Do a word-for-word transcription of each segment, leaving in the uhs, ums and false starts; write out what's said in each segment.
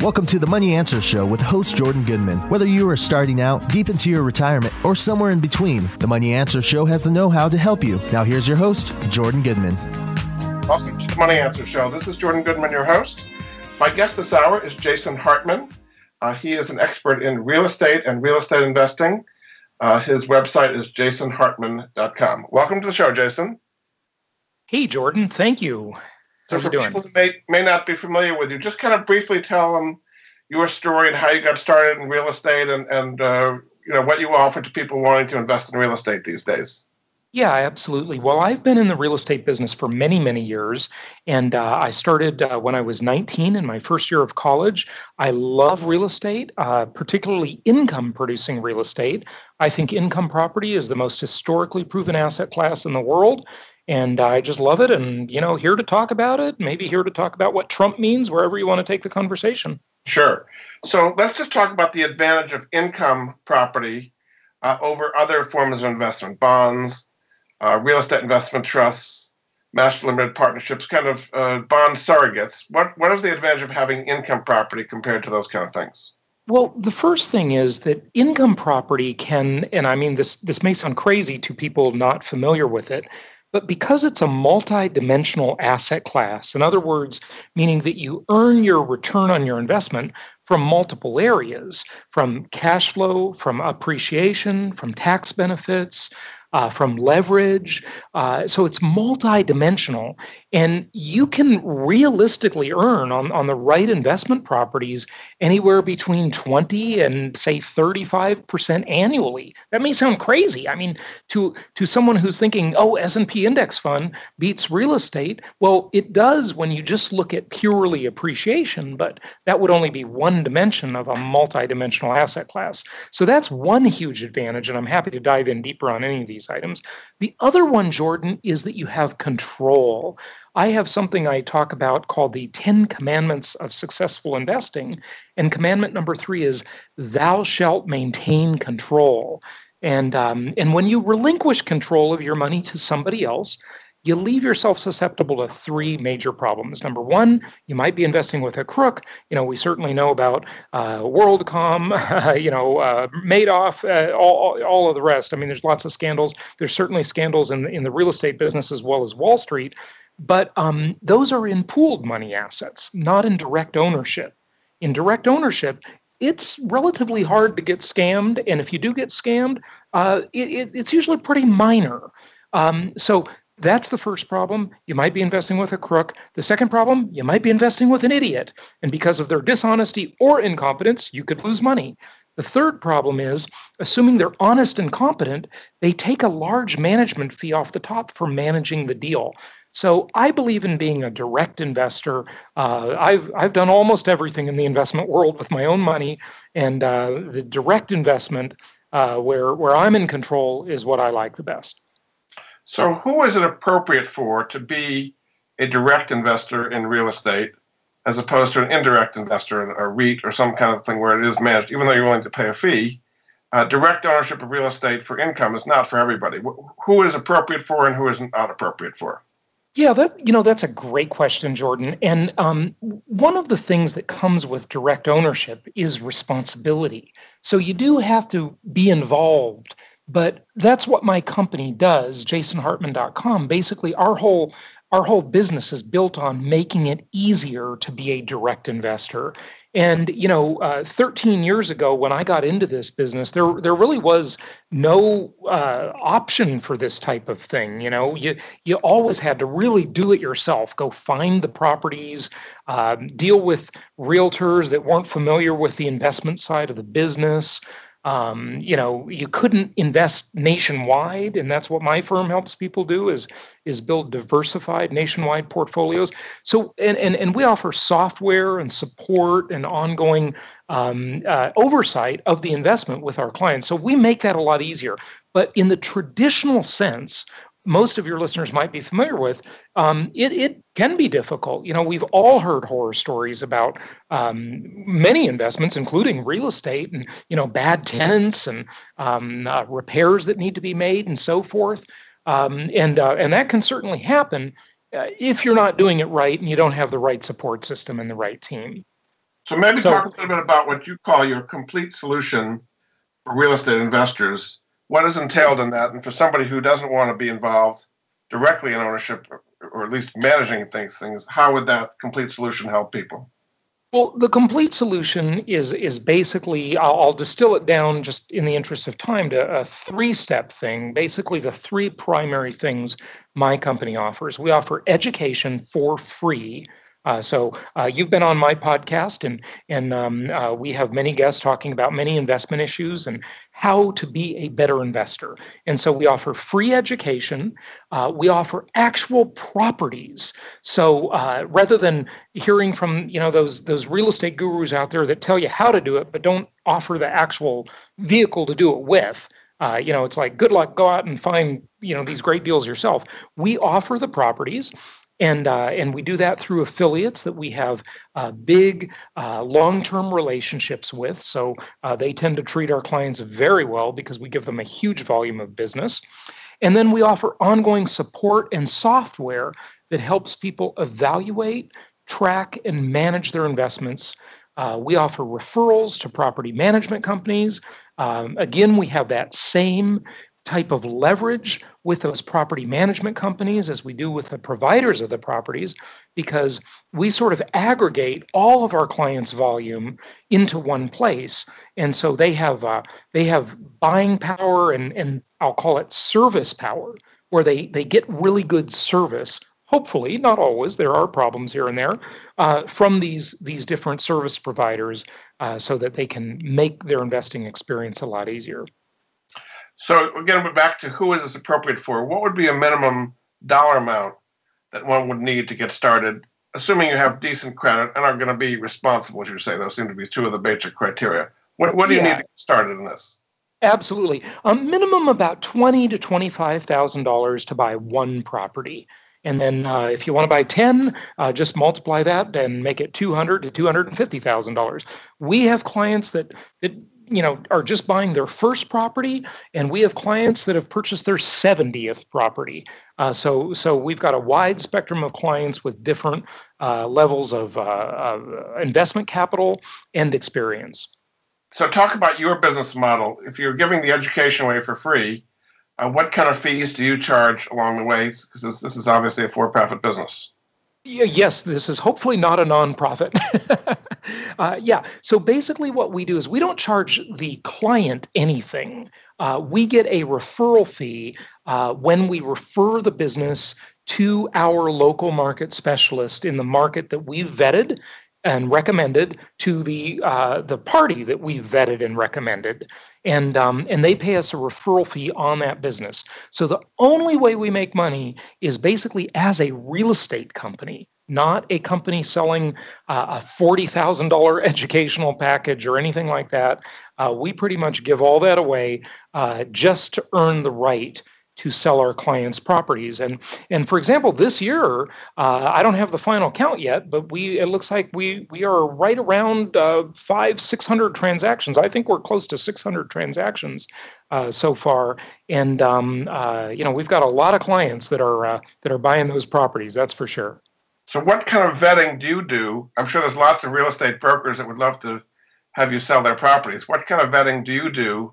Welcome to the Money Answers Show with host Jordan Goodman. Whether you are starting out, deep into your retirement, or somewhere in between, the Money Answers Show has the know-how to help you. Now here's your host, Jordan Goodman. Welcome to the Money Answers Show. This is Jordan Goodman, your host. My guest this hour is Jason Hartman. Uh, he is an expert in real estate and real estate investing. Uh, his website is jason hartman dot com. Welcome to the show, Jason. Hey, Jordan. Thank you. So for people that may, may not be familiar with you, just kind of briefly tell them your story and how you got started in real estate and, and uh, you know, what you offer to people wanting to invest in real estate these days. Yeah, absolutely. Well, I've been in the real estate business for many, many years, and uh, I started uh, when I was nineteen in my first year of college. I love real estate, uh, particularly income-producing real estate. I think income property is the most historically proven asset class in the world, and I just love it, and, you know, here to talk about it, maybe here to talk about what Trump means, wherever you want to take the conversation. Sure. So let's just talk about the advantage of income property uh, over other forms of investment, bonds, uh, real estate investment trusts, master limited partnerships, kind of uh, bond surrogates. What What is the advantage of having income property compared to those kind of things? Well, the first thing is that income property can, and I mean, this this may sound crazy to people not familiar with it, but because it's a multi-dimensional asset class, in other words, meaning that you earn your return on your investment from multiple areas, from cash flow, from appreciation, from tax benefits, uh, from leverage. Uh, so it's multi-dimensional. And you can realistically earn on, on the right investment properties anywhere between twenty and, say, thirty-five percent annually. That may sound crazy. I mean, to, to someone who's thinking, oh, S and P index fund beats real estate. Well, it does when you just look at purely appreciation, but that would only be one dimension of a multi-dimensional asset class. So that's one huge advantage, and I'm happy to dive in deeper on any of these items. The other one, Jordan, is that you have control. I have something I talk about called the Ten Commandments of Successful Investing, and commandment number three is thou shalt maintain control. And um, and when you relinquish control of your money to somebody else, you leave yourself susceptible to three major problems. Number one, you might be investing with a crook. You know, we certainly know about uh, WorldCom, uh, you know, uh, Madoff, uh, all, all of the rest. I mean, there's lots of scandals. There's certainly scandals in, in the real estate business as well as Wall Street. But um, those are in pooled money assets, not in direct ownership. In direct ownership, it's relatively hard to get scammed. And if you do get scammed, uh, it, it, it's usually pretty minor. Um, so that's the first problem. You might be investing with a crook. The second problem, you might be investing with an idiot. And because of their dishonesty or incompetence, you could lose money. The third problem is, assuming they're honest and competent, they take a large management fee off the top for managing the deal. So I believe in being a direct investor. Uh, I've I've done almost everything in the investment world with my own money, and uh, the direct investment uh, where where I'm in control is what I like the best. So who is it appropriate for to be a direct investor in real estate as opposed to an indirect investor, a REIT or some kind of thing where it is managed, even though you're willing to pay a fee? Uh, direct ownership of real estate for income is not for everybody. Who is appropriate for and who is not appropriate for? Yeah, that you know that's a great question, Jordan. And um, one of the things that comes with direct ownership is responsibility. So you do have to be involved. But that's what my company does, jason hartman dot com. Basically, our whole our whole business is built on making it easier to be a direct investor. And, you know, uh, thirteen years ago when I got into this business, there there really was no uh, option for this type of thing. You know, you you always had to really do it yourself, go find the properties, um, deal with realtors that weren't familiar with the investment side of the business. Um, you know, you couldn't invest nationwide, and that's what my firm helps people do is is build diversified nationwide portfolios. So, and and, and we offer software and support and ongoing um, uh, oversight of the investment with our clients. So we make that a lot easier. But in the traditional sense, most of your listeners might be familiar with, um, it, it can be difficult. You know, we've all heard horror stories about um, many investments, including real estate and, you know, bad tenants and um, uh, repairs that need to be made and so forth. Um, and uh, and that can certainly happen uh, if you're not doing it right and you don't have the right support system and the right team. So maybe so, talk a little bit about what you call your complete solution for real estate investors. What is entailed in that? And for somebody who doesn't want to be involved directly in ownership or, or at least managing things, things, how would that complete solution help people? Well, the complete solution is is basically, I'll, I'll distill it down just in the interest of time to a three-step thing, basically the three primary things my company offers. We offer education for free. Uh, so uh, you've been on my podcast, and and um, uh, we have many guests talking about many investment issues and how to be a better investor. And so we offer free education. Uh, we offer actual properties. So uh, rather than hearing from you know those those real estate gurus out there that tell you how to do it, but don't offer the actual vehicle to do it with. Uh, you know, it's like, good luck, go out and find you know these great deals yourself. We offer the properties. And uh, and we do that through affiliates that we have uh, big, uh, long-term relationships with. So uh, they tend to treat our clients very well because we give them a huge volume of business. And then we offer ongoing support and software that helps people evaluate, track, and manage their investments. Uh, we offer referrals to property management companies. Um, again, we have that same type of leverage with those property management companies as we do with the providers of the properties, because we sort of aggregate all of our clients' volume into one place. And so they have uh, they have buying power and, and I'll call it service power, where they, they get really good service, hopefully, not always, there are problems here and there, uh, from these, these different service providers uh, so that they can make their investing experience a lot easier. So again, we're back to who is this appropriate for? What would be a minimum dollar amount that one would need to get started, assuming you have decent credit and are going to be responsible, as you say? Those seem to be two of the basic criteria. What what do you yeah. need to get started in this? Absolutely. A minimum about twenty thousand dollars to twenty-five thousand dollars to buy one property. And then uh, if you want to buy ten, uh, just multiply that and make it two hundred thousand dollars to two hundred fifty thousand dollars. We have clients that that you know, are just buying their first property. And we have clients that have purchased their seventieth property. Uh, so, so we've got a wide spectrum of clients with different uh, levels of uh, uh, investment capital and experience. So talk about your business model. If you're giving the education away for free, uh, what kind of fees do you charge along the way? Because this, this is obviously a for-profit business. Yes, this is hopefully not a nonprofit. uh, yeah. So basically what we do is we don't charge the client anything. Uh, we get a referral fee uh, when we refer the business to our local market specialist in the market that we've vetted and recommended to the uh, the party that we vetted and recommended. And um, and they pay us a referral fee on that business. So the only way we make money is basically as a real estate company, not a company selling uh, a forty thousand dollars educational package or anything like that. Uh, we pretty much give all that away uh, just to earn the right to sell our clients' properties. And, and for example, this year, uh, I don't have the final count yet, but we it looks like we we are right around uh, five, six hundred transactions. I think we're close to six hundred transactions uh, so far. And, um, uh, you know, we've got a lot of clients that are uh, that are buying those properties, that's for sure. So what kind of vetting do you do? I'm sure there's lots of real estate brokers that would love to have you sell their properties. What kind of vetting do you do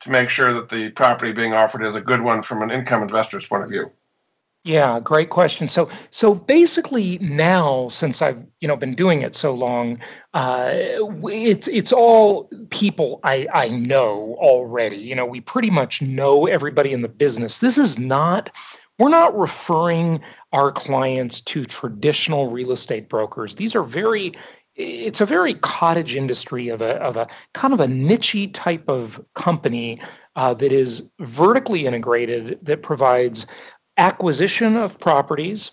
to make sure that the property being offered is a good one from an income investor's point of view? Yeah, great question. So, so basically now, since I've you know been doing it so long, uh, it's it's all people I I know already. You know, we pretty much know everybody in the business. This is not. We're not referring our clients to traditional real estate brokers. These are very it's a very cottage industry of a of a kind of a niche-y type of company uh, that is vertically integrated, that provides acquisition of properties,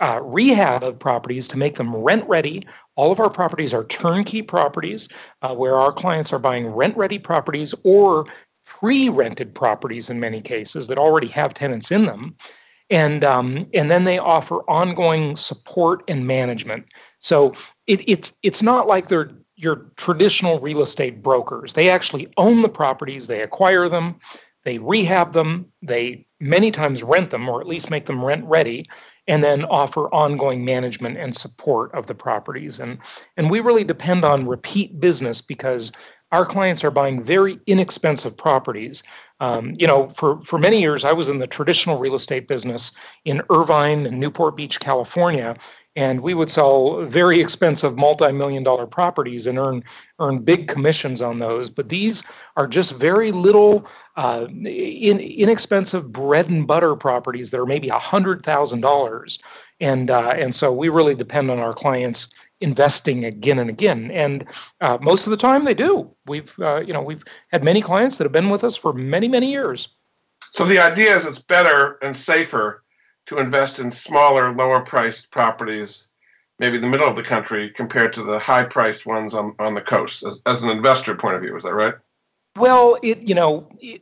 uh, rehab of properties to make them rent-ready. All of our properties are turnkey properties uh, where our clients are buying rent-ready properties or pre-rented properties in many cases that already have tenants in them. And um, and then they offer ongoing support and management. So it, it's it's not like they're your traditional real estate brokers. They actually own the properties, they acquire them, they rehab them, they many times rent them, or at least make them rent ready, and then offer ongoing management and support of the properties. And and we really depend on repeat business because our clients are buying very inexpensive properties. Um, you know, for, for many years, I was in the traditional real estate business in Irvine and Newport Beach, California, and we would sell very expensive multi-million dollar properties and earn earn big commissions on those. But these are just very little, uh, in, inexpensive bread and butter properties that are maybe one hundred thousand dollars. And uh, and so we really depend on our clients investing again and again, and uh, most of the time they do. We've, uh, you know, we've had many clients that have been with us for many, many years. So the idea is it's better and safer to invest in smaller, lower-priced properties, maybe in the middle of the country, compared to the high-priced ones on, on the coast, as, as an investor point of view. Is that right? Well, it, you know. It,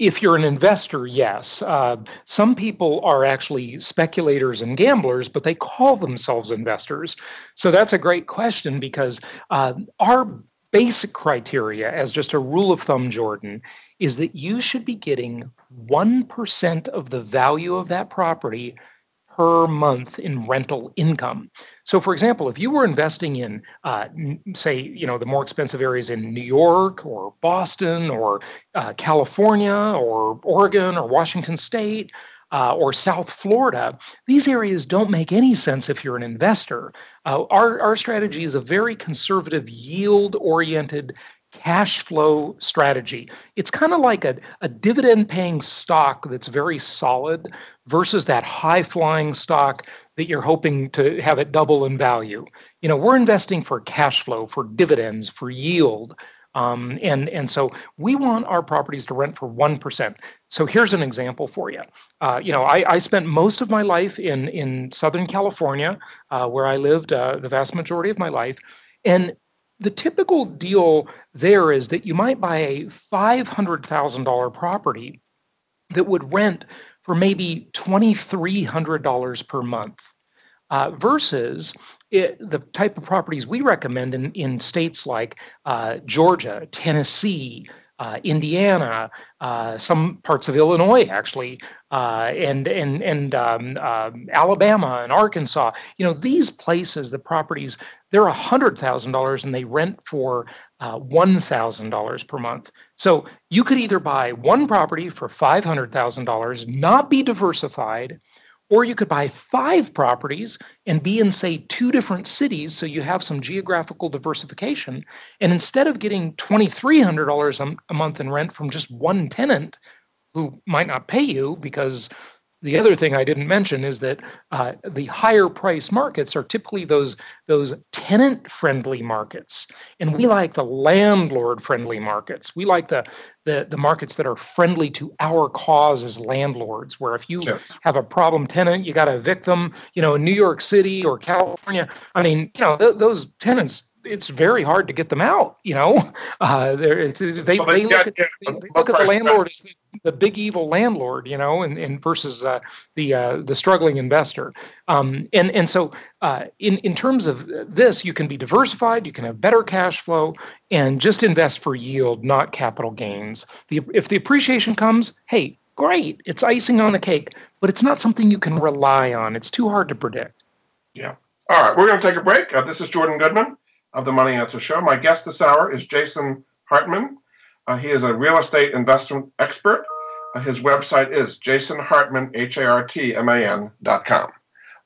If you're an investor, yes. Uh, some people are actually speculators and gamblers, but they call themselves investors. So that's a great question, because uh, our basic criteria, as just a rule of thumb, Jordan, is that you should be getting one percent of the value of that property per month in rental income. So for example, if you were investing in, uh, say, you know, the more expensive areas in New York or Boston or uh, California or Oregon or Washington State uh, or South Florida, these areas don't make any sense if you're an investor. Uh, our, our strategy is a very conservative, yield-oriented cash flow strategy. It's kind of like a, a dividend-paying stock that's very solid versus that high-flying stock that you're hoping to have it double in value. You know, we're investing for cash flow, for dividends, for yield. Um, and, and so we want our properties to rent for one percent. So here's an example for you. Uh, you know, I, I spent most of my life in, in Southern California, uh, where I lived uh, the vast majority of my life. And the typical deal there is that you might buy a five hundred thousand dollars property that would rent for maybe two thousand three hundred dollars per month uh, versus it, the type of properties we recommend in, in states like uh, Georgia, Tennessee, Uh, Indiana, uh, some parts of Illinois, actually, uh, and and and um, uh, Alabama and Arkansas. You know, these places, the properties, they're a hundred thousand dollars, and they rent for uh, one thousand dollars per month. So you could either buy one property for five hundred thousand dollars, not be diversified, or you could buy five properties and be in, say, two different cities, so you have some geographical diversification. And instead of getting two thousand three hundred dollars a month in rent from just one tenant who might not pay you, because the other thing I didn't mention is that uh, the higher price markets are typically those, those tenant-friendly markets. And we like the landlord-friendly markets. We like the, the, the markets that are friendly to our cause as landlords, where if you yes. have a problem tenant, you got to evict them. You know, in New York City or California, I mean, you know, th- those tenants, it's very hard to get them out, you know. Uh, it's, they, so they, they look, got, at, yeah, they, they look at the landlord as the, the big evil landlord, you know, and, and versus uh, the uh, the struggling investor. Um, and and so uh, in in terms of this, you can be diversified, you can have better cash flow, and just invest for yield, not capital gains. The, if the appreciation comes, hey, great, it's icing on the cake, but it's not something you can rely on. It's too hard to predict. Yeah. All right, we're going to take a break. Uh, this is Jordan Goodman of the Money Answers Show. My guest this hour is Jason Hartman. Uh, he is a real estate investment expert. Uh, his website is jasonhartman, H-A-R-T-M-A-N dot com.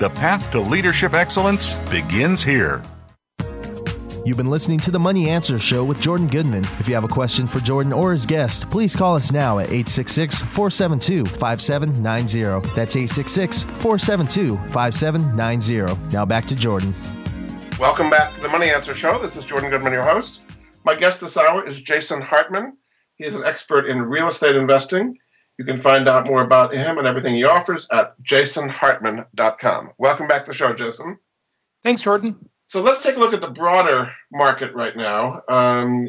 The path to leadership excellence begins here. You've been listening to the Money Answers Show with Jordan Goodman. If you have a question for Jordan or his guest, please call us now at eight six six, four seven two, five seven nine zero. That's eight six six, four seven two, five seven nine zero. Now back to Jordan. Welcome back to the Money Answers Show. This is Jordan Goodman, your host. My guest this hour is Jason Hartman. He is an expert in real estate investing. You can find out more about him and everything he offers at jason hartman dot com. Welcome back to the show, Jason. Thanks, Jordan. So let's take a look at the broader market right now. Um,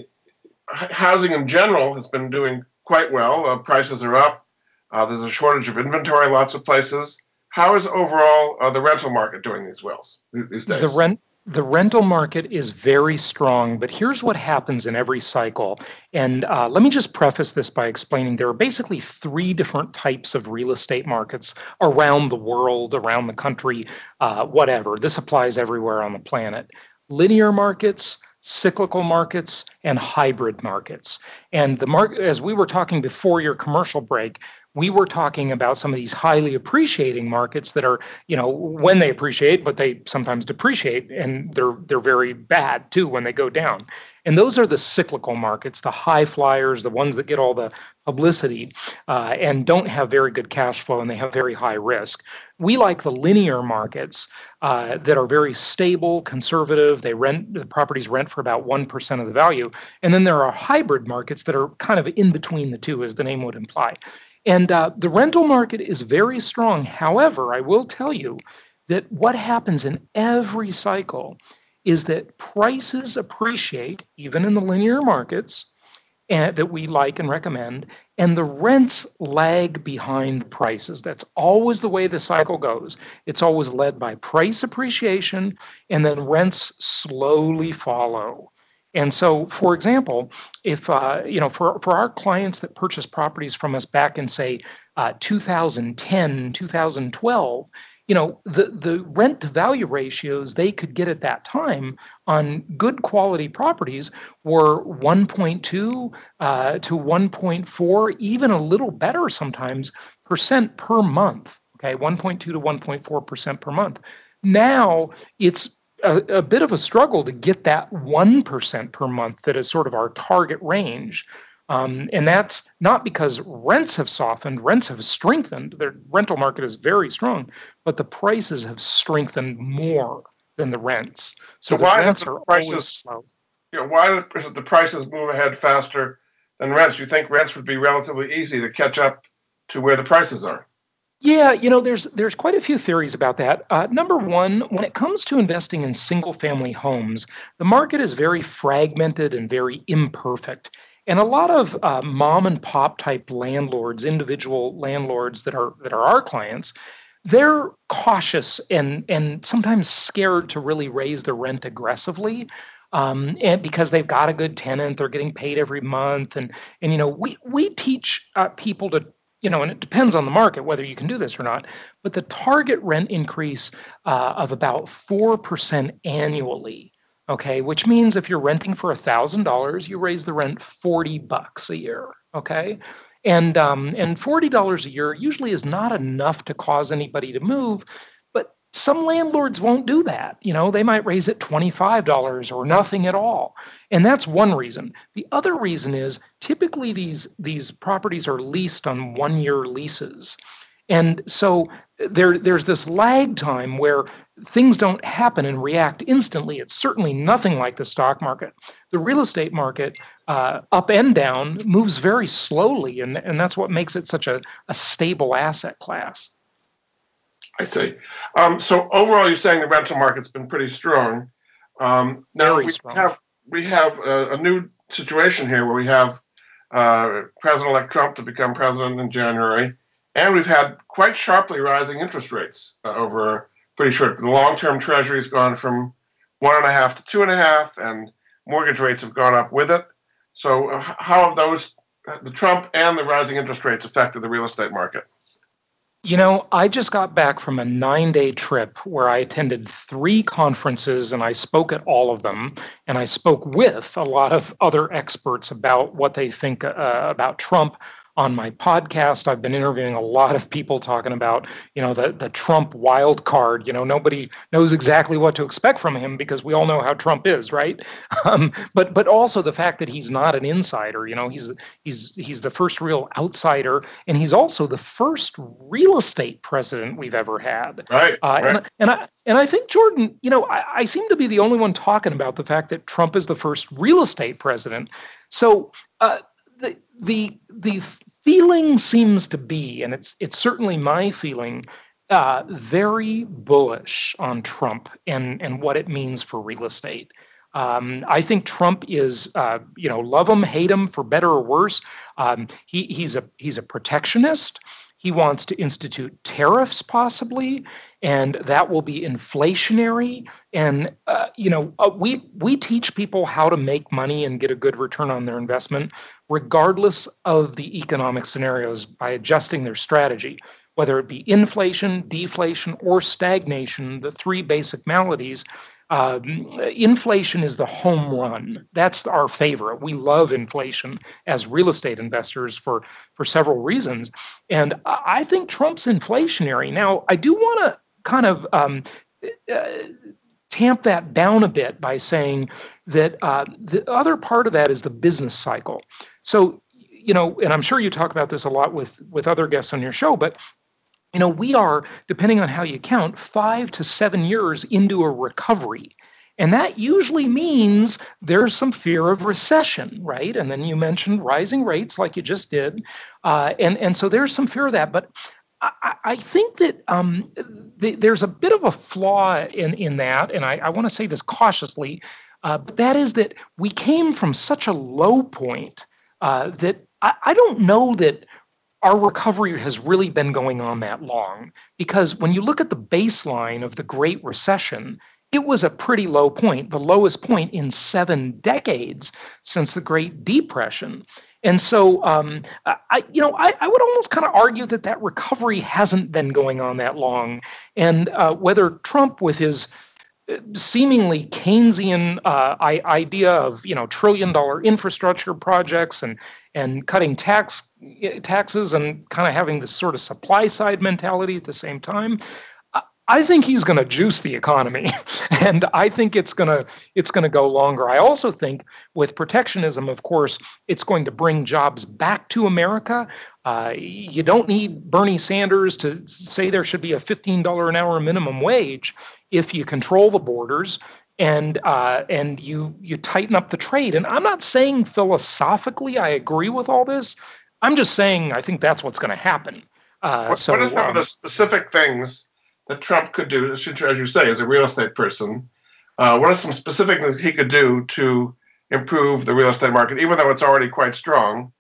housing in general has been doing quite well. Uh, prices are up. Uh, there's a shortage of inventory in lots of places. How is overall uh, the rental market doing these, wells, these days? The rent, the rental market is very strong, but here's what happens in every cycle. And uh, let me just preface this by explaining there are basically three different types of real estate markets around the world, around the country, uh, whatever. This applies everywhere on the planet. Linear markets, cyclical markets, and hybrid markets. And the market, as we were talking before your commercial break, we were talking about some of these highly appreciating markets that are, you know, when they appreciate, but they sometimes depreciate, and they're they're very bad too when they go down. And those are the cyclical markets, the high flyers, the ones that get all the publicity uh, and don't have very good cash flow, and they have very high risk. We like the linear markets uh, that are very stable, conservative. They rent, the properties rent for about one percent of the value. And then there are hybrid markets that are kind of in between the two, as the name would imply. And uh, the rental market is very strong. However, I will tell you that what happens in every cycle is that prices appreciate, even in the linear markets uh, that we like and recommend, and the rents lag behind the prices. That's always the way the cycle goes. It's always led by price appreciation, and then rents slowly follow. And so, for example, if, uh, you know, for, for our clients that purchased properties from us back in, say, uh, two thousand ten, two thousand twelve, you know, the, the rent-to-value ratios they could get at that time on good quality properties were one point two uh, to one point four, even a little better sometimes, percent per month, okay, one point two to one point four percent per month. Now it's A, a bit of a struggle to get that one percent per month that is sort of our target range. Um, and that's not because rents have softened, rents have strengthened. The rental market is very strong, but the prices have strengthened more than the rents. So, so the why rents the are prices, always slow. You know, why do the prices move ahead faster than rents? You think rents would be relatively easy to catch up to where the prices are? Yeah, you know, there's there's quite a few theories about that. Uh, number one, when it comes to investing in single-family homes, the market is very fragmented and very imperfect. And a lot of uh, mom-and-pop type landlords, individual landlords that are that are our clients, they're cautious and and sometimes scared to really raise their rent aggressively. Um, and because they've got a good tenant, they're getting paid every month, and and you know, we we teach uh, people to. You know, and it depends on the market whether you can do this or not, but the target rent increase uh, of about four percent annually, okay, which means if you're renting for one thousand dollars, you raise the rent forty bucks a year, okay? And um, and forty dollars a year usually is not enough to cause anybody to move, but Some landlords won't do that. You know, they might raise it twenty-five dollars or nothing at all. And that's one reason. The other reason is typically these, these properties are leased on one-year leases. And so there, there's this lag time where things don't happen and react instantly. It's certainly nothing like the stock market. The real estate market, uh, up and down, moves very slowly, and, and that's what makes it such a, a stable asset class. I see. Um, so overall, you're saying the rental market's been pretty strong. Um, now very we strong. have we have a, a new situation here where we have uh, President-elect Trump to become president in January, and we've had quite sharply rising interest rates uh, over a pretty short. The long-term Treasury has gone from one and a half to two and a half, and mortgage rates have gone up with it. So how have those, the Trump and the rising interest rates, affected the real estate market? You know, I just got back from a nine-day trip where I attended three conferences and I spoke at all of them. And I spoke with a lot of other experts about what they think uh, about Trump. On my podcast, I've been interviewing a lot of people talking about, you know, the, the Trump wild card. You know, nobody knows exactly what to expect from him because we all know how Trump is, right? Um, but but also the fact that he's not an insider. You know, he's he's he's the first real outsider, and he's also the first real estate president we've ever had. Right. Uh, right. And, and I and I think, Jordan, you know, I, I seem to be the only one talking about the fact that Trump is the first real estate president. So. Uh, The, the the feeling seems to be, and it's it's certainly my feeling, uh, very bullish on Trump and, and what it means for real estate. Um, I think Trump is, uh, you know, love him, hate him, for better or worse. Um, he he's a he's a protectionist. He wants to institute tariffs, possibly, and that will be inflationary. And uh, you know, uh, we we teach people how to make money and get a good return on their investment, regardless of the economic scenarios, by adjusting their strategy, whether it be inflation, deflation, or stagnation. The three basic maladies. Uh, inflation is the home run. That's our favorite. We love inflation as real estate investors for, for several reasons. And I think Trump's inflationary. Now, I do want to kind of um, uh, tamp that down a bit by saying that uh, the other part of that is the business cycle. So, you know, and I'm sure you talk about this a lot with, with other guests on your show, but you know, we are, depending on how you count, five to seven years into a recovery. And that usually means there's some fear of recession, right? And then you mentioned rising rates like you just did. Uh, and, and so there's some fear of that. But I, I think that um, th- there's a bit of a flaw in, in that. And I, I want to say this cautiously, uh, but that is that we came from such a low point uh, that I, I don't know that our recovery has really been going on that long, because when you look at the baseline of the Great Recession, it was a pretty low point, the lowest point in seven decades since the Great Depression. And so, um, I, you know, I, I would almost kind of argue that that recovery hasn't been going on that long. And uh, whether Trump, with his seemingly Keynesian uh, I- idea of, you know, trillion-dollar infrastructure projects and and cutting tax taxes and kind of having this sort of supply-side mentality at the same time, I think he's going to juice the economy, and I think it's going to it's going to go longer. I also think with protectionism, of course, it's going to bring jobs back to America. Uh, you don't need Bernie Sanders to say there should be a fifteen dollars an hour minimum wage if you control the borders and uh, and you you tighten up the trade. And I'm not saying philosophically I agree with all this. I'm just saying I think that's what's going to happen. Uh, what, so, what are some um, of the specific things that Trump could do, as you say, as a real estate person? Uh, what are some specific things he could do to improve the real estate market, even though it's already quite strong?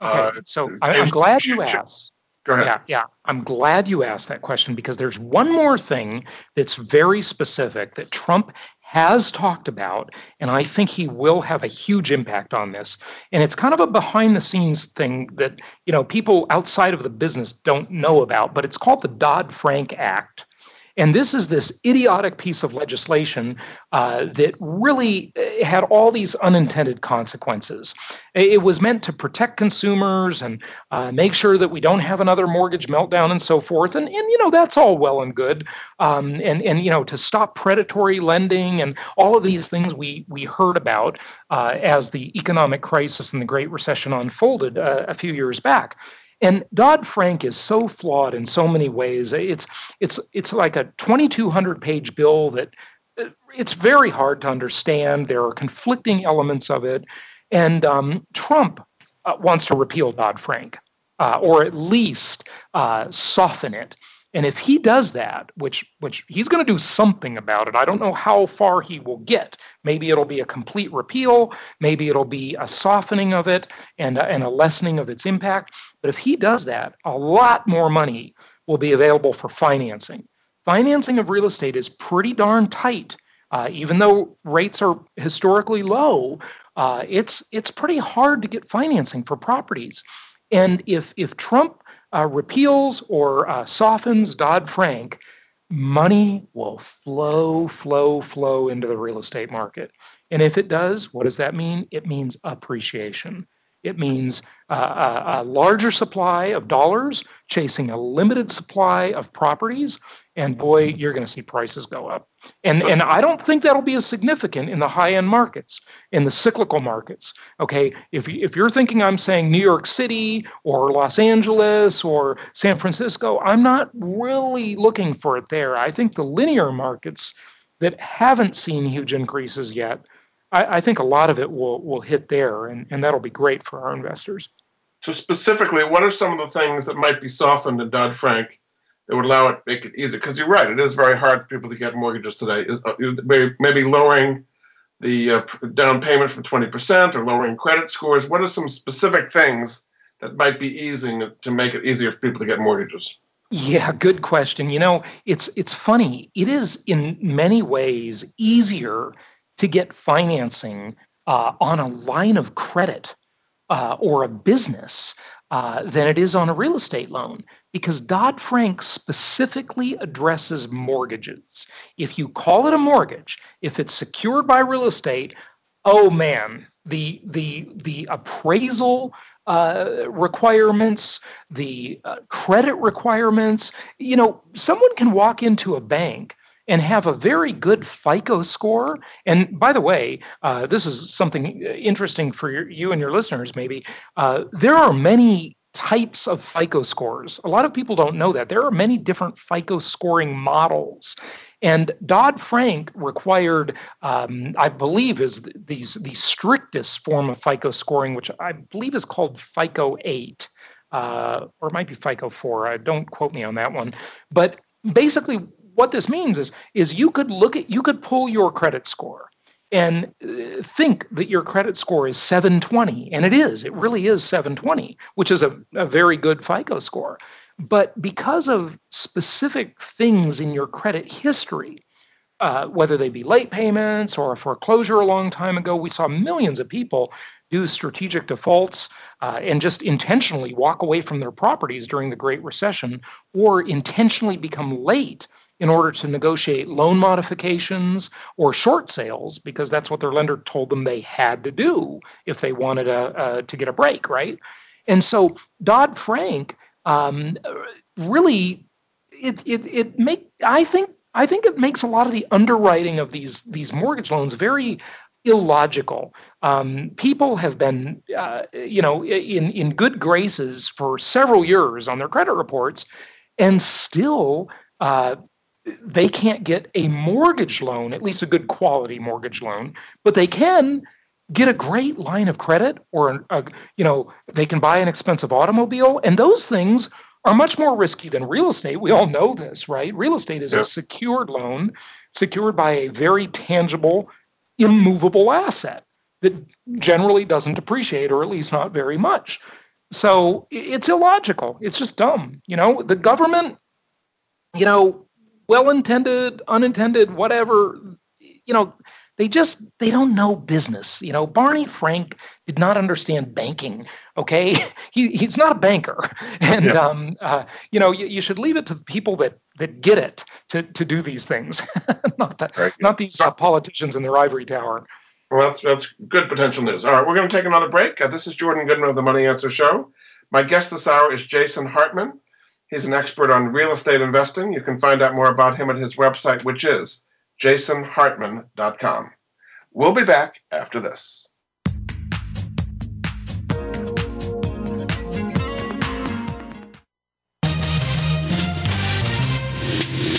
Okay, uh, so I'm, I'm glad you asked. Go ahead. Yeah, yeah, I'm glad you asked that question, because there's one more thing that's very specific that Trump has talked about, and I think he will have a huge impact on this. And it's kind of a behind-the-scenes thing that, you know, people outside of the business don't know about, but it's called the Dodd-Frank Act. And this is this idiotic piece of legislation uh, that really had all these unintended consequences. It was meant to protect consumers and uh, make sure that we don't have another mortgage meltdown and so forth. And, and you know, that's all well and good. Um, and, and, you know, to stop predatory lending and all of these things we, we heard about uh, as the economic crisis and the Great Recession unfolded uh, a few years back. And Dodd-Frank is so flawed in so many ways. It's it's it's like a twenty-two hundred page bill that it's very hard to understand. There are conflicting elements of it. And um, Trump uh, wants to repeal Dodd-Frank uh, or at least uh, soften it. And if he does that, which which he's going to do something about it, I don't know how far he will get. Maybe it'll be a complete repeal. Maybe it'll be a softening of it and a, and a lessening of its impact. But if he does that, a lot more money will be available for financing. Financing of real estate is pretty darn tight. Uh, even though rates are historically low, uh, it's it's pretty hard to get financing for properties. And if if Trump Uh, repeals or uh, softens Dodd-Frank, money will flow, flow, flow into the real estate market. And if it does, what does that mean? It means appreciation. It means uh, a, a larger supply of dollars chasing a limited supply of properties. And boy, you're going to see prices go up. And and I don't think that'll be as significant in the high-end markets, in the cyclical markets. Okay, if, if you're thinking I'm saying New York City or Los Angeles or San Francisco, I'm not really looking for it there. I think the linear markets that haven't seen huge increases yet, I, I think a lot of it will will hit there, and, and that'll be great for our investors. So specifically, what are some of the things that might be softened in Dodd-Frank that would allow it, make it easier? Because you're right, it is very hard for people to get mortgages today. Maybe lowering the uh, down payment from twenty percent or lowering credit scores. What are some specific things that might be easing to make it easier for people to get mortgages? Yeah, good question. You know, it's it's funny. It is in many ways easier to get financing uh, on a line of credit uh, or a business uh, than it is on a real estate loan, because Dodd-Frank specifically addresses mortgages. If you call it a mortgage, if it's secured by real estate, oh man, the the the appraisal uh, requirements, the uh, credit requirements. You know, someone can walk into a bank and have a very good FICO score. And by the way, uh, this is something interesting for your, you and your listeners maybe. Uh, there are many types of FICO scores. A lot of people don't know that. There are many different FICO scoring models. And Dodd-Frank required, um, I believe, is the, these, the strictest form of FICO scoring, which I believe is called FICO eight, uh, or it might be FICO four. I, don't quote me on that one. But basically, what this means is, is you could look at, you could pull your credit score and think that your credit score is seven twenty, and it is, it really is seven twenty, which is a, a very good FICO score. But because of specific things in your credit history, uh, whether they be late payments or a foreclosure a long time ago, we saw millions of people do strategic defaults uh, and just intentionally walk away from their properties during the Great Recession, or intentionally become late in order to negotiate loan modifications or short sales, because that's what their lender told them they had to do if they wanted a, uh, to get a break, right? And so Dodd-Frank um, really, it it it make I think I think it makes a lot of the underwriting of these these mortgage loans very illogical. Um, people have been, uh, you know, in in good graces for several years on their credit reports, and still. Uh, They can't get a mortgage loan, at least a good quality mortgage loan, but they can get a great line of credit, or, a, you know, they can buy an expensive automobile. And those things are much more risky than real estate. We all know this, right? Real estate is yeah. a secured loan, secured by a very tangible, immovable asset that generally doesn't depreciate, or at least not very much. So it's illogical. It's just dumb. You know, the government, you know, well-intended, unintended, whatever, you know, They just, they don't know business. You know, Barney Frank did not understand banking, okay? he He's not a banker. And, yeah. um, uh, you know, you, you should leave it to the people that that get it to to do these things, not the, right. not these uh, politicians in their ivory tower. Well, that's, that's good potential news. All right, we're going to take another break. Uh, this is Jordan Goodman of the Money Answer Show. My guest this hour is Jason Hartman. He's an expert on real estate investing. You can find out more about him at his website, which is jason hartman dot com. We'll be back after this.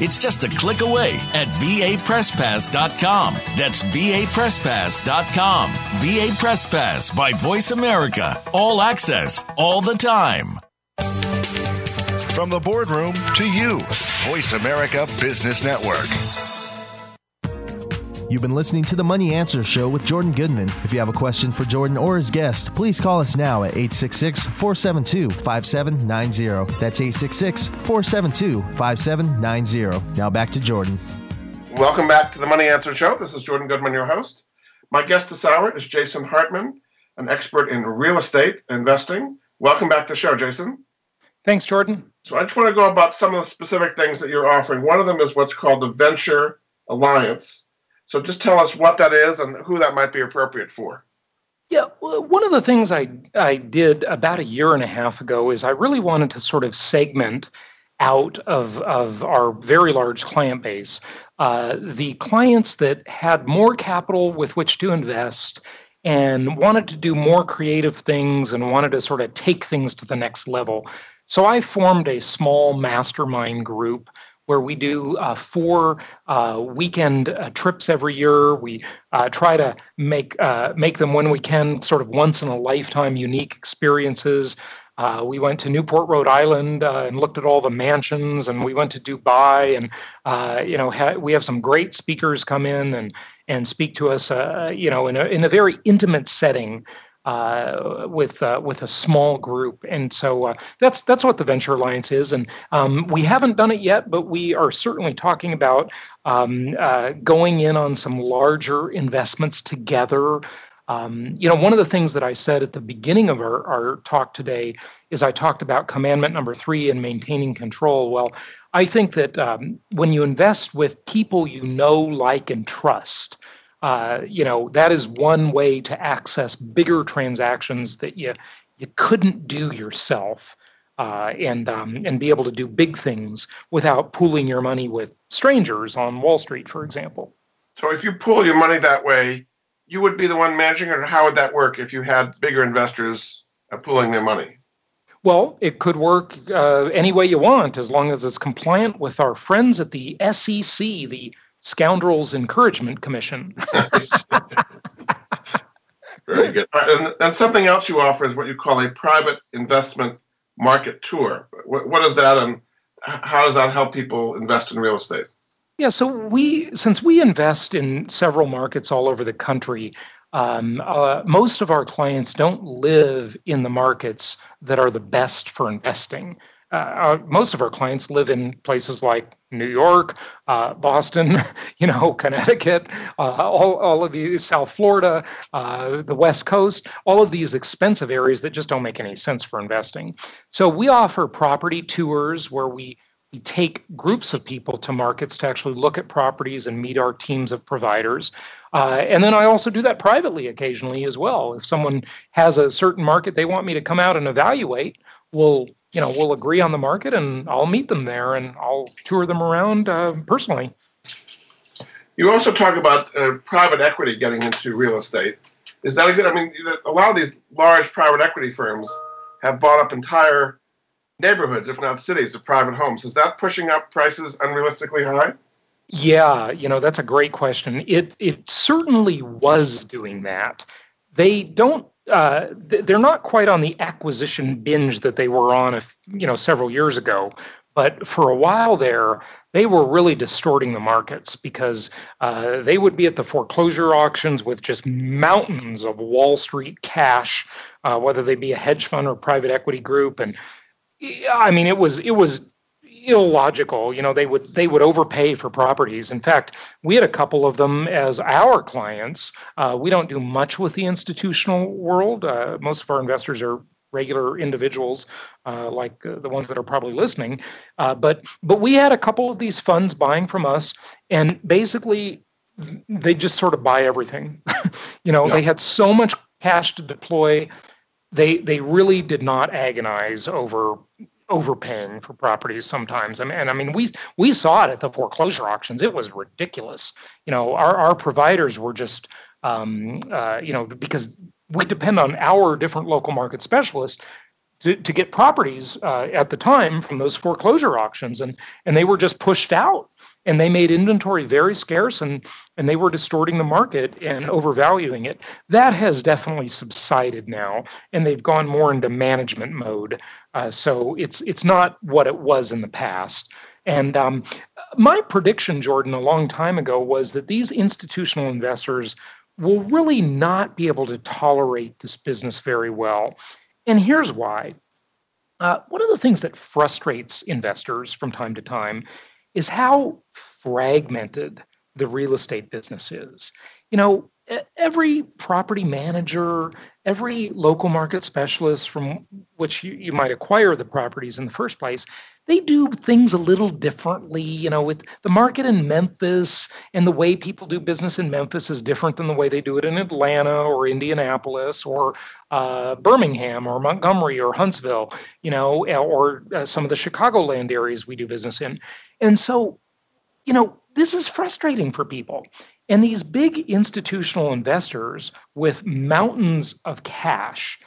It's just a click away at V A Press Pass dot com. That's V A Press Pass dot com. V A Press Pass by Voice America. All access, all the time. From the boardroom to you, Voice America Business Network. You've been listening to the Money Answers Show with Jordan Goodman. If you have a question for Jordan or his guest, please call us now at eight six six, four seven two, five seven nine zero. That's eight six six, four seven two, five seven nine zero. Now back to Jordan. Welcome back to the Money Answers Show. This is Jordan Goodman, your host. My guest this hour is Jason Hartman, an expert in real estate investing. Welcome back to the show, Jason. Thanks, Jordan. So I just want to go about some of the specific things that you're offering. One of them is what's called the Venture Alliance. So just tell us what that is and who that might be appropriate for. Yeah, well, one of the things I, I did about a year and a half ago is I really wanted to sort of segment out of, of our very large client base, uh, the clients that had more capital with which to invest and wanted to do more creative things and wanted to sort of take things to the next level. So I formed a small mastermind group where we do uh, four uh, weekend uh, trips every year. We uh, try to make uh, make them when we can, sort of once in a lifetime unique experiences. Uh, we went to Newport, Rhode Island, uh, and looked at all the mansions, and we went to Dubai, and uh, you know ha- we have some great speakers come in and and speak to us, uh, you know, in a in a very intimate setting. Uh, with uh, with a small group, and so uh, that's that's what the Venture Alliance is, and um, we haven't done it yet, but we are certainly talking about um, uh, going in on some larger investments together. Um, you know, one of the things that I said at the beginning of our, our talk today is I talked about commandment number three and maintaining control. Well, I think that um, when you invest with people you know, like, and trust. Uh, you know, that is one way to access bigger transactions that you you couldn't do yourself, uh, and um, and be able to do big things without pooling your money with strangers on Wall Street, for example. So if you pool your money that way, you would be the one managing it, or how would that work if you had bigger investors uh, pooling their money? Well, it could work uh, any way you want, as long as it's compliant with our friends at the S E C, the Scoundrels Encouragement Commission. Very good. Right, and, and something else you offer is what you call a private investment market tour. What, what is that, and how does that help people invest in real estate? Yeah, so we, since we invest in several markets all over the country, um, uh, most of our clients don't live in the markets that are the best for investing. Uh, our, most of our clients live in places like New York, uh, Boston, you know, Connecticut, uh, all all of these, South Florida, uh, the West Coast, all of these expensive areas that just don't make any sense for investing. So we offer property tours where we, we take groups of people to markets to actually look at properties and meet our teams of providers. Uh, and then I also do that privately occasionally as well. If someone has a certain market they want me to come out and evaluate, we'll You know, we'll agree on the market, and I'll meet them there, and I'll tour them around uh, personally. You also talk about uh, private equity getting into real estate. Is that a good? I mean, a lot of these large private equity firms have bought up entire neighborhoods, if not cities, of private homes. Is that pushing up prices unrealistically high? Yeah, you know, that's a great question. It it certainly was doing that. They don't, uh, they're not quite on the acquisition binge that they were on, if, you know, several years ago. But for a while there, they were really distorting the markets because uh, they would be at the foreclosure auctions with just mountains of Wall Street cash, uh, whether they be a hedge fund or a private equity group. And I mean, it was it was illogical. You know, they would they would overpay for properties. In fact, we had a couple of them as our clients. Uh, we don't do much with the institutional world. Uh, most of our investors are regular individuals, uh, like uh, the ones that are probably listening. Uh, but but we had a couple of these funds buying from us, and basically they just sort of buy everything. you know, yeah. They had so much cash to deploy. They they really did not agonize over overpaying for properties sometimes. I mean, and I mean, we we saw it at the foreclosure auctions. It was ridiculous. You know, our, our providers were just, um, uh, you know, because we depend on our different local market specialists to, to get properties uh, at the time from those foreclosure auctions, and and they were just pushed out, and they made inventory very scarce, and and they were distorting the market and overvaluing it. That has definitely subsided now, and they've gone more into management mode. Uh, so it's it's not what it was in the past. And um, my prediction, Jordan, a long time ago was that these institutional investors will really not be able to tolerate this business very well. And here's why. Uh, one of the things that frustrates investors from time to time is how fragmented the real estate business is. You know, every property manager, every local market specialist from which you, you might acquire the properties in the first place, they do things a little differently. You know, with the market in Memphis, and the way people do business in Memphis is different than the way they do it in Atlanta or Indianapolis or uh, Birmingham or Montgomery or Huntsville, you know, or uh, some of the Chicagoland areas we do business in. And so, you know, this is frustrating for people. And these big institutional investors with mountains of cash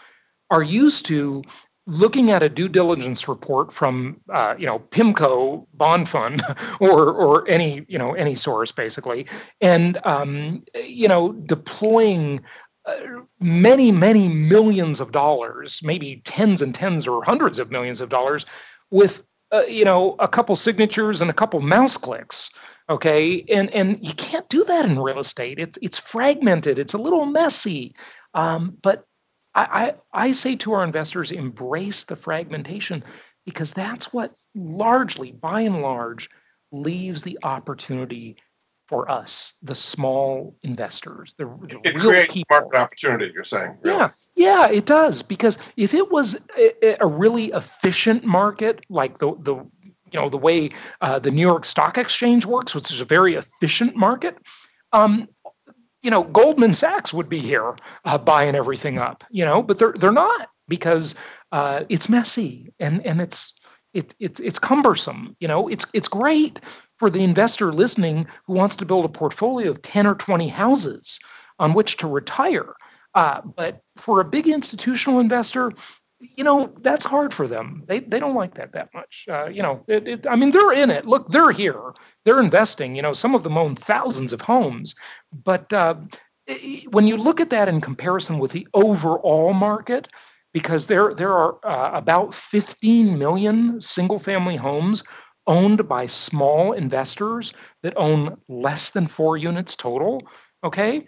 are used to looking at a due diligence report from, uh, you know, PIMCO bond fund or or any, you know, any source basically, and, um, you know, deploying uh, many, many millions of dollars, maybe tens and tens or hundreds of millions of dollars with, uh, you know, a couple signatures and a couple mouse clicks. Okay, and and you can't do that in real estate. It's it's fragmented. It's a little messy, um, but I, I I say to our investors, embrace the fragmentation, because that's what largely, by and large, leaves the opportunity for us, the small investors, the, the it real creates people. Market opportunity. You're saying, really. Yeah, yeah, it does. Because if it was a, a really efficient market, like the the you know, the way uh, the New York Stock Exchange works, which is a very efficient market, um, you know, Goldman Sachs would be here uh, buying everything up, you know, but they're they're not, because uh, it's messy and and it's it it's it's cumbersome. You know, it's it's great for the investor listening who wants to build a portfolio of ten or twenty houses on which to retire, uh, but for a big institutional investor, you know, that's hard for them. They they don't like that that much. Uh, you know, it, it, I mean, they're in it. Look, they're here. They're investing. You know, some of them own thousands of homes. But uh, when you look at that in comparison with the overall market, because there there are uh, about fifteen million single-family homes owned by small investors that own less than four units total, okay?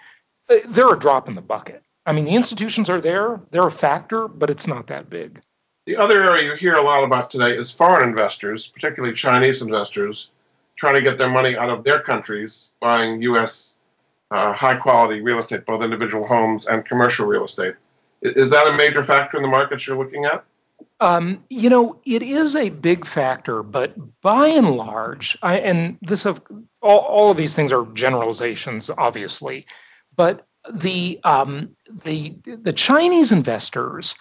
They're a drop in the bucket. I mean, the institutions are there. They're a factor, but it's not that big. The other area you hear a lot about today is foreign investors, particularly Chinese investors, trying to get their money out of their countries, buying U S uh, high-quality real estate, both individual homes and commercial real estate. Is that a major factor in the markets you're looking at? Um, you know, it is a big factor, but by and large, I, and this have, all, all of these things are generalizations, obviously, but The um, the the Chinese investors,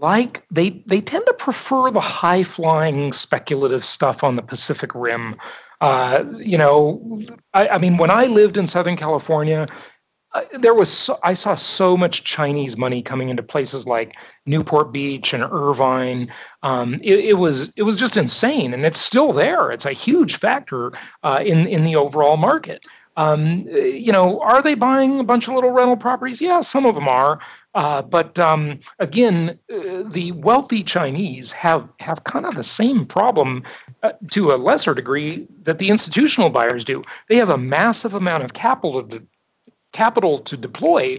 like they they tend to prefer the high flying speculative stuff on the Pacific Rim. Uh, you know, I, I mean, when I lived in Southern California, there was so, I saw so much Chinese money coming into places like Newport Beach and Irvine. Um, it, it was it was just insane, and it's still there. It's a huge factor uh, in in the overall market. Um, you know, are they buying a bunch of little rental properties? Yeah, some of them are. Uh, but um, again, uh, the wealthy Chinese have, have kind of the same problem uh, to a lesser degree that the institutional buyers do. They have a massive amount of capital to, de- capital to deploy.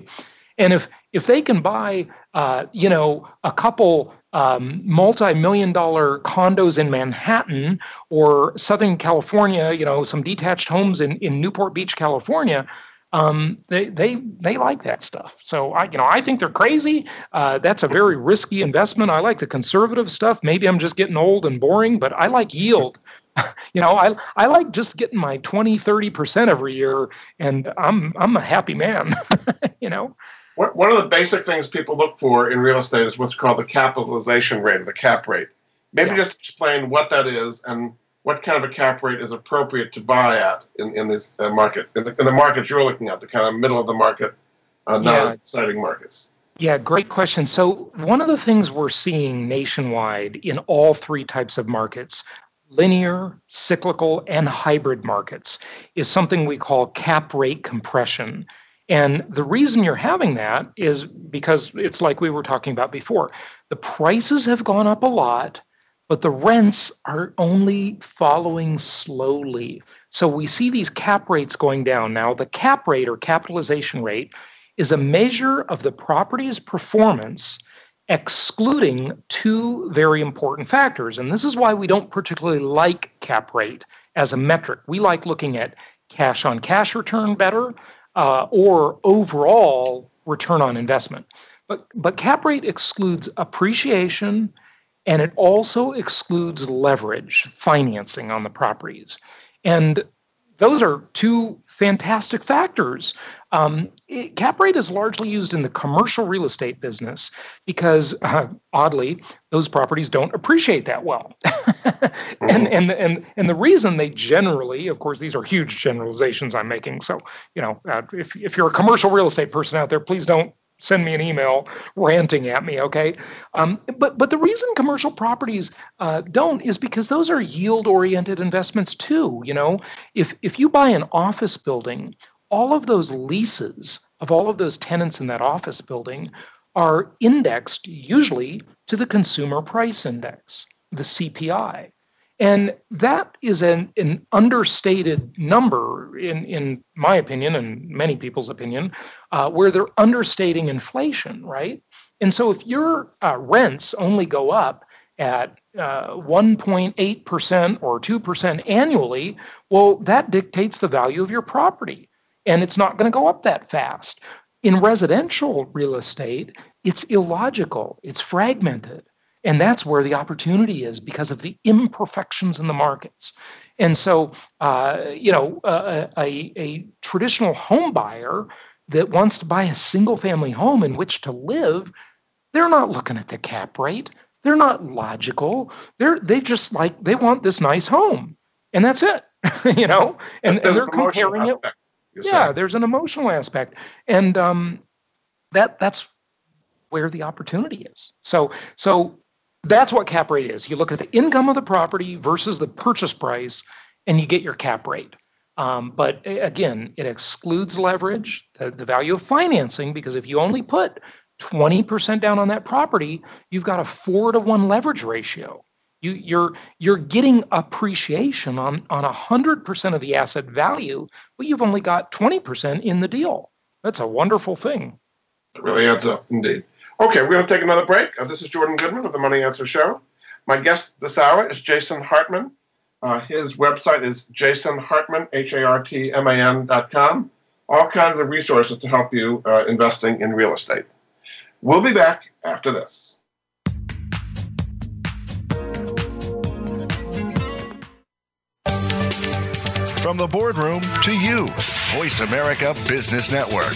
And if if they can buy, uh, you know, a couple um, multi-million dollar condos in Manhattan or Southern California, you know, some detached homes in, in Newport Beach, California, um, they they they like that stuff. So I you know I think they're crazy. Uh, that's a very risky investment. I like the conservative stuff. Maybe I'm just getting old and boring, but I like yield. You know, I I like just getting my twenty, thirty percent every year, and I'm I'm a happy man. You know. One of the basic things people look for in real estate is what's called the capitalization rate, or the cap rate. Maybe yeah. just explain what that is and what kind of a cap rate is appropriate to buy at in, in this uh, market, in the, in the markets you're looking at, the kind of middle of the market, uh, not yeah. exciting markets. Yeah, great question. So one of the things we're seeing nationwide in all three types of markets, linear, cyclical, and hybrid markets, is something we call cap rate compression. And the reason you're having that is because it's like we were talking about before. The prices have gone up a lot, but the rents are only following slowly. So we see these cap rates going down. Now, the cap rate or capitalization rate is a measure of the property's performance, excluding two very important factors. And this is why we don't particularly like cap rate as a metric. We like looking at cash on cash return better, Uh, or overall return on investment. But but cap rate excludes appreciation, and it also excludes leverage, financing on the properties. And those are two fantastic factors. Um, it, cap rate is largely used in the commercial real estate business because, uh, oddly, those properties don't appreciate that well. and and and and the reason they generally, of course, these are huge generalizations I'm making. So you know, uh, if if you're a commercial real estate person out there, please don't send me an email ranting at me, okay? Um, but but the reason commercial properties uh, don't is because those are yield-oriented investments too, you know? If if you buy an office building, all of those leases of all of those tenants in that office building are indexed usually to the Consumer Price Index, the C P I. And that is an, an understated number, in, in my opinion, and many people's opinion, uh, where they're understating inflation, right? And so if your uh, rents only go up at uh, one point eight percent or two percent annually, well, that dictates the value of your property, and it's not going to go up that fast. In residential real estate, it's illogical, it's fragmented. And that's where the opportunity is because of the imperfections in the markets. And so, uh, you know, uh, a, a traditional home buyer that wants to buy a single family home in which to live, they're not looking at the cap rate. They're not logical. They're they just like, they want this nice home and that's it, you know, and, and they're comparing it. Yeah, saying. There's an emotional aspect. And um, that that's where the opportunity is. So, so. That's what cap rate is. You look at the income of the property versus the purchase price, and you get your cap rate. Um, but again, it excludes leverage, the, the value of financing, because if you only put twenty percent down on that property, you've got a four to one leverage ratio. You, you're you're getting appreciation on, on one hundred percent of the asset value, but you've only got twenty percent in the deal. That's a wonderful thing. It really adds up, indeed. Okay, we're going to take another break. This is Jordan Goodman of the Money Answers Show. My guest this hour is Jason Hartman. Uh, his website is jasonhartman, H-A-R-T-M-A-N dot com. All kinds of resources to help you uh, investing in real estate. We'll be back after this. From the boardroom to you, Voice America Business Network.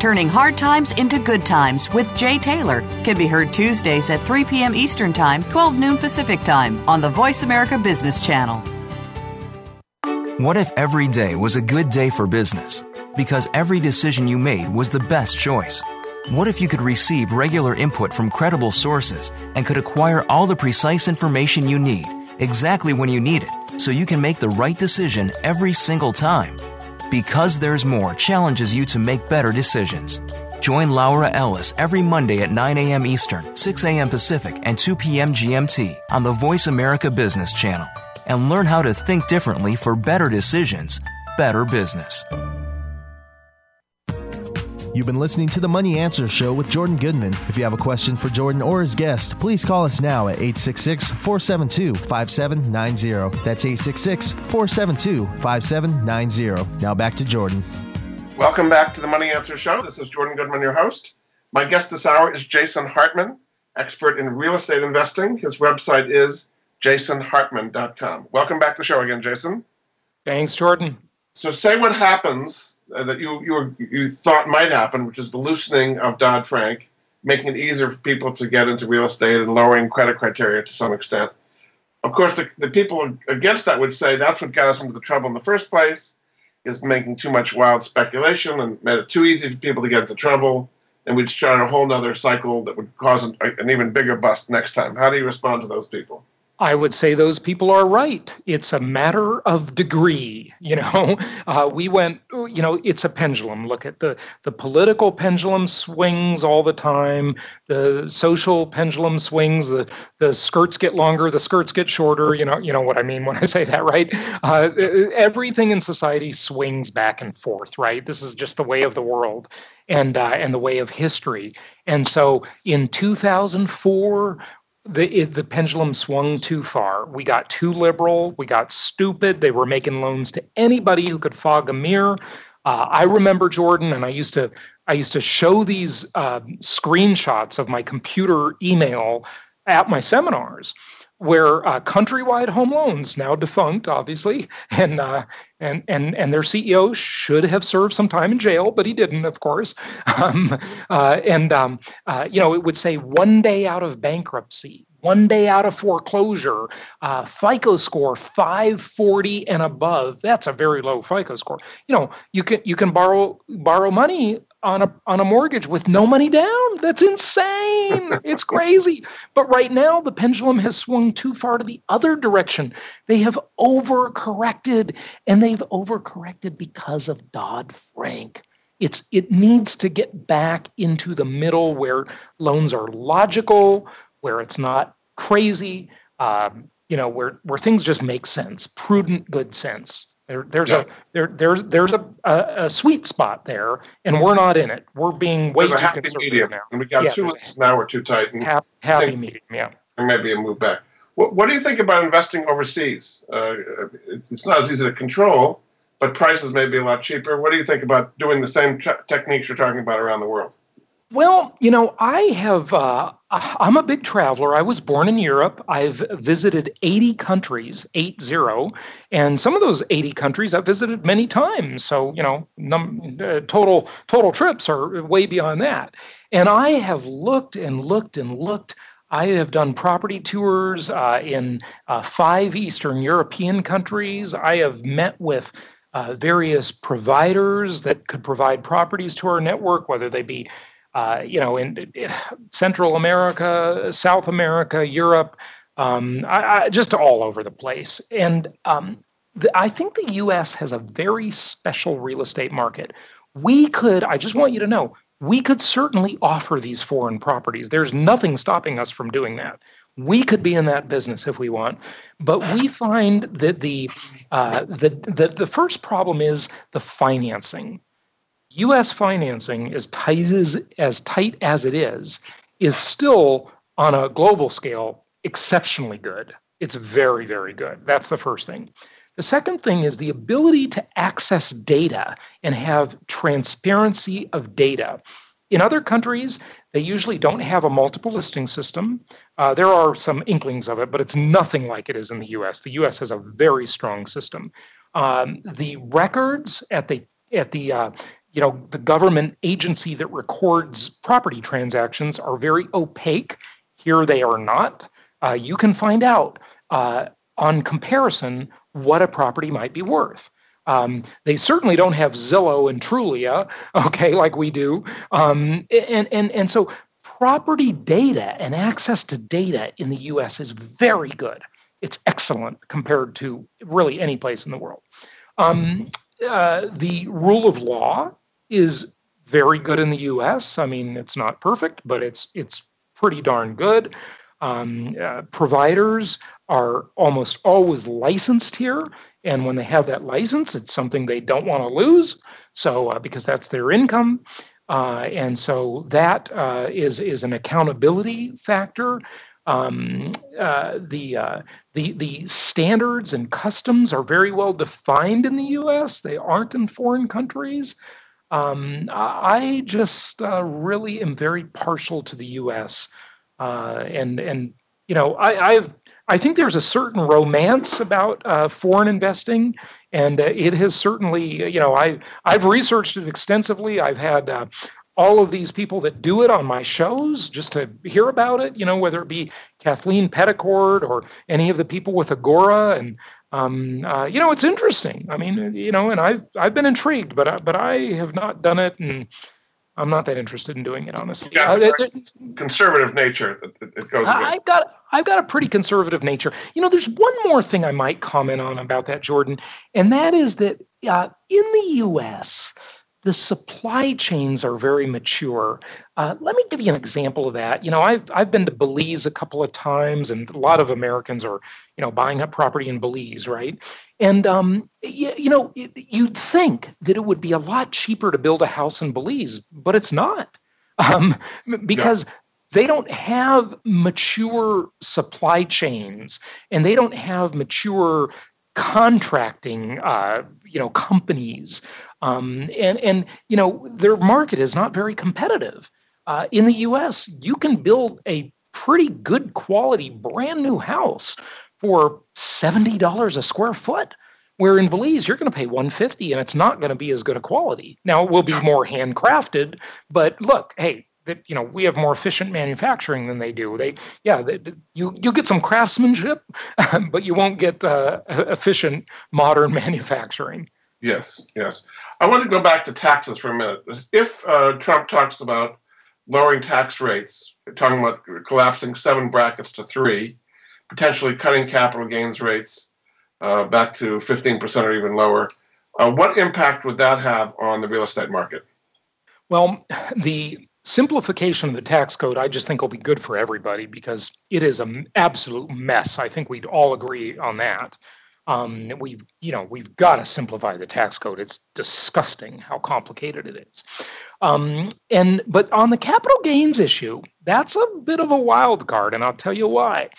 Turning Hard Times into Good Times with Jay Taylor can be heard Tuesdays at three p.m. Eastern Time, twelve noon Pacific Time on the Voice America Business Channel. What if every day was a good day for business? Because every decision you made was the best choice. What if you could receive regular input from credible sources and could acquire all the precise information you need, exactly when you need it, so you can make the right decision every single time? Because There's More challenges you to make better decisions. Join Laura Ellis every Monday at nine a.m. Eastern, six a.m. Pacific, and two p.m. G M T on the Voice America Business Channel, and learn how to think differently for better decisions, better business. You've been listening to the Money Answers Show with Jordan Goodman. If you have a question for Jordan or his guest, please call us now at eight six six, four seven two, five seven nine zero. That's eight six six, four seven two, five seven nine zero. Now back to Jordan. Welcome back to the Money Answers Show. This is Jordan Goodman, your host. My guest this hour is Jason Hartman, expert in real estate investing. His website is jason hartman dot com. Welcome back to the show again, Jason. Thanks, Jordan. So say what happens uh, that you you, were, you thought might happen, which is the loosening of Dodd-Frank, making it easier for people to get into real estate and lowering credit criteria to some extent. Of course, the, the people against that would say that's what got us into the trouble in the first place, is making too much wild speculation and made it too easy for people to get into trouble, and we'd start a whole other cycle that would cause an, an even bigger bust next time. How do you respond to those people? I would say those people are right. It's a matter of degree. You know, uh, we went, you know, it's a pendulum. Look at the, the political pendulum swings all the time. The social pendulum swings. The, the skirts get longer. The skirts get shorter. You know, you know what I mean when I say that, right? Uh, everything in society swings back and forth, right? This is just the way of the world. And, uh, and the way of history. And so in two thousand four, The, it, the pendulum swung too far. We got too liberal. We got stupid. They were making loans to anybody who could fog a mirror. Uh, I remember, Jordan, and I used to I used to show these uh, screenshots of my computer email at my seminars, where uh, Countrywide Home Loans, now defunct, obviously, and uh, and and and their C E O should have served some time in jail, but he didn't, of course. Um, uh, and um, uh, you know, it would say one day out of bankruptcy, one day out of foreclosure, uh, FICO score five forty and above. That's a very low FICO score. You know, you can you can borrow borrow money on a on a mortgage with no money down. That's insane. It's crazy. But right now, the pendulum has swung too far to the other direction. They have overcorrected, and they've overcorrected because of Dodd-Frank. It's it needs to get back into the middle where loans are logical, where it's not crazy, um, you know, where where things just make sense, prudent, good sense. There, there's yeah. a there there's there's a, a, a sweet spot there, and we're not in it. We're being way there's too conservative medium. Now. And we got yeah, two weeks now. We're too tight. And happy happy think, medium, yeah. And maybe a move back. What, what do you think about investing overseas? Uh, it's not as easy to control, but prices may be a lot cheaper. What do you think about doing the same tra- techniques you're talking about around the world? Well, you know, I have, uh, I'm a big traveler. I was born in Europe. I've visited eighty countries, eight zero. And some of those eighty countries I've visited many times. So, you know, num- uh, total, total trips are way beyond that. And I have looked and looked and looked. I have done property tours uh, in uh, five Eastern European countries. I have met with uh, various providers that could provide properties to our network, whether they be Uh, you know, in, in Central America, South America, Europe, um, I, I, just all over the place. And um, the, I think the U S has a very special real estate market. We could, I just want you to know, we could certainly offer these foreign properties. There's nothing stopping us from doing that. We could be in that business if we want. But we find that the uh, the, the, the first problem is the financing. U S financing, as tight as, as tight as it is, is still on a global scale exceptionally good. It's very, very good. That's the first thing. The second thing is the ability to access data and have transparency of data. In other countries, they usually don't have a multiple listing system. Uh, there are some inklings of it, but it's nothing like it is in the U S. The U S has a very strong system. Um, the records at the at the uh, you know the government agency that records property transactions are very opaque. Here they are not. Uh, you can find out uh, on comparison what a property might be worth. Um, they certainly don't have Zillow and Trulia, okay, like we do. Um, and, and, and so property data and access to data in the U S is very good. It's excellent compared to really any place in the world. Um, uh, the rule of law is very good in the U S. I mean, it's not perfect, but it's it's pretty darn good. Um, uh, providers are almost always licensed here. And when they have that license, it's something they don't want to lose. So uh, because that's their income. Uh, and so that uh, is, is an accountability factor. Um, uh, the, uh, the, the standards and customs are very well defined in the U S. They aren't in foreign countries. Um, I just uh, really am very partial to the U S. Uh, and, and, you know, I, I've, I think there's a certain romance about uh, foreign investing, and uh, it has certainly, you know, I, I've researched it extensively. I've had uh, all of these people that do it on my shows just to hear about it, you know, whether it be Kathleen Petticord or any of the people with Agora. And, um, uh, you know, it's interesting. I mean, you know, and I've, I've been intrigued, but, I, but I have not done it, and I'm not that interested in doing it, honestly. Yeah, uh, conservative nature that it goes with. I've got, I've got a pretty conservative nature. You know, there's one more thing I might comment on about that, Jordan, and that is that uh, in the U S, the supply chains are very mature. Uh, let me give you an example of that. You know, I've I've been to Belize a couple of times, and a lot of Americans are, you know, buying up property in Belize, right? And, um, you, you know, it, you'd think that it would be a lot cheaper to build a house in Belize, but it's not, um, because yeah. they don't have mature supply chains, and they don't have mature contracting, uh, you know, companies. Um, and, and, you know, their market is not very competitive. Uh, in the U S, you can build a pretty good quality brand new house for seventy dollars a square foot, where in Belize, you're going to pay one hundred fifty dollars, and it's not going to be as good a quality. Now, it will be more handcrafted, but look, hey, that, you know, we have more efficient manufacturing than they do. They, yeah, they, you you get some craftsmanship, but you won't get uh, efficient modern manufacturing. Yes, yes. I want to go back to taxes for a minute. If uh, Trump talks about lowering tax rates, talking about collapsing seven brackets to three, potentially cutting capital gains rates uh, back to fifteen percent or even lower, uh, what impact would that have on the real estate market? Well, the simplification of the tax code, I just think, will be good for everybody, because it is an absolute mess. I think we'd all agree on that. Um, we've, you know, we've got to simplify the tax code. It's disgusting how complicated it is. Um, and but on the capital gains issue, that's a bit of a wild card, and I'll tell you why.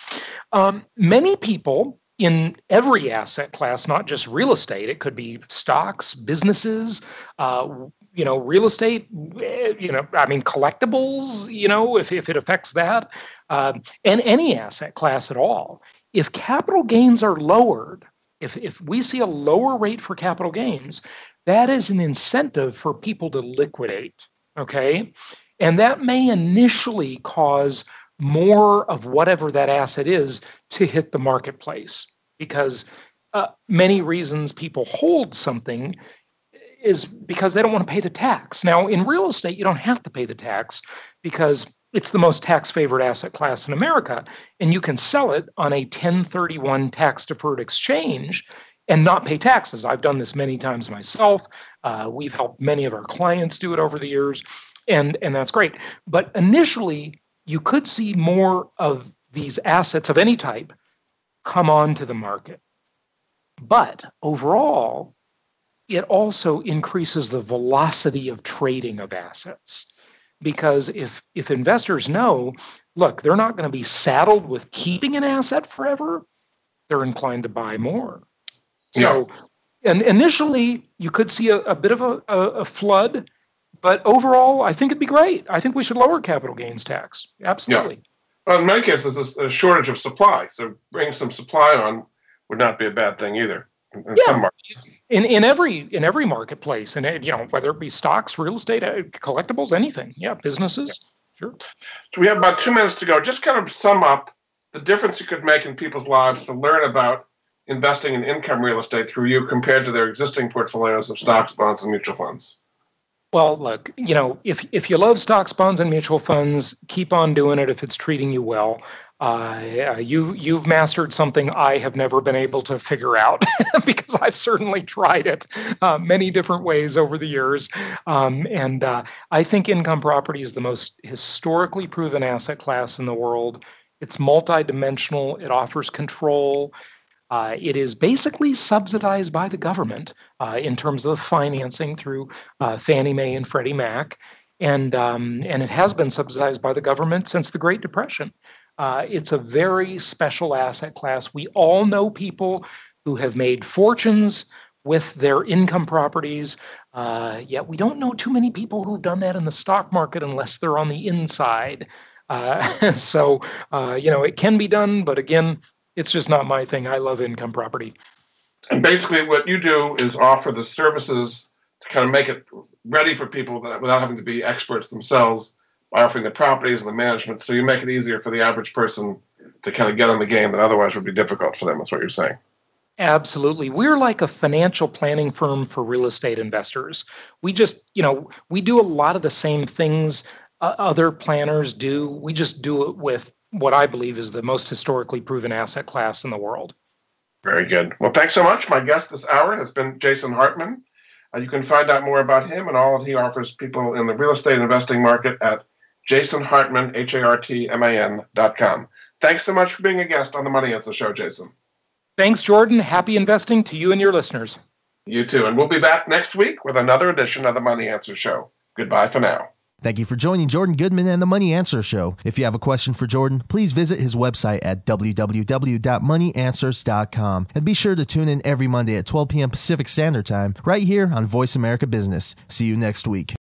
Um, many people in every asset class, not just real estate, it could be stocks, businesses, uh, you know, real estate, you know, I mean, collectibles, you know, if, if it affects that, uh, and any asset class at all. If capital gains are lowered, if, if we see a lower rate for capital gains, that is an incentive for people to liquidate, okay? And that may initially cause more of whatever that asset is to hit the marketplace, because uh, many reasons people hold something is because they don't want to pay the tax. Now, in real estate, you don't have to pay the tax, because it's the most tax-favored asset class in America, and you can sell it on a ten thirty-one tax-deferred exchange and not pay taxes. I've done this many times myself. Uh, we've helped many of our clients do it over the years, and, and that's great. But initially, you could see more of these assets of any type come onto the market. But overall, it also increases the velocity of trading of assets. Because if if investors know, look, they're not going to be saddled with keeping an asset forever, they're inclined to buy more. So yeah. and initially, you could see a, a bit of a, a, a flood. But overall, I think it'd be great. I think we should lower capital gains tax. Absolutely. Yeah. Well, in many cases, there's a shortage of supply. So bringing some supply on would not be a bad thing either. In yeah. some markets. In, in every in every marketplace, and you know, whether it be stocks, real estate, collectibles, anything. Yeah, businesses. Yeah. Sure. So we have about two minutes to go. Just kind of sum up the difference you could make in people's lives to learn about investing in income real estate through you compared to their existing portfolios of stocks, bonds, and mutual funds. Well, look, you know, if if you love stocks, bonds, and mutual funds, keep on doing it if it's treating you well. Uh, you, you've mastered something I have never been able to figure out because I've certainly tried it uh, many different ways over the years. Um, and uh, I think income property is the most historically proven asset class in the world. It's multidimensional. It offers control. Uh, it is basically subsidized by the government uh, in terms of the financing through uh, Fannie Mae and Freddie Mac, and um, and it has been subsidized by the government since the Great Depression. Uh, it's a very special asset class. We all know people who have made fortunes with their income properties, uh, yet we don't know too many people who've done that in the stock market unless they're on the inside. Uh, so, uh, you know, it can be done, but again, it's just not my thing. I love income property. And basically what you do is offer the services to kind of make it ready for people that, without having to be experts themselves, by offering the properties and the management. So you make it easier for the average person to kind of get on the game that otherwise would be difficult for them. That's what you're saying. Absolutely. We're like a financial planning firm for real estate investors. We just, you know, we do a lot of the same things uh, other planners do. We just do it with what I believe is the most historically proven asset class in the world. Very good. Well, thanks so much. My guest this hour has been Jason Hartman. Uh, you can find out more about him and all that he offers people in the real estate investing market at jasonhartman, H A R T M A N dot com. Thanks so much for being a guest on the Money Answer Show, Jason. Thanks, Jordan. Happy investing to you and your listeners. You too. And we'll be back next week with another edition of the Money Answer Show. Goodbye for now. Thank you for joining Jordan Goodman and the Money Answer Show. If you have a question for Jordan, please visit his website at w w w dot money answers dot com. And be sure to tune in every Monday at twelve p.m. Pacific Standard Time right here on Voice America Business. See you next week.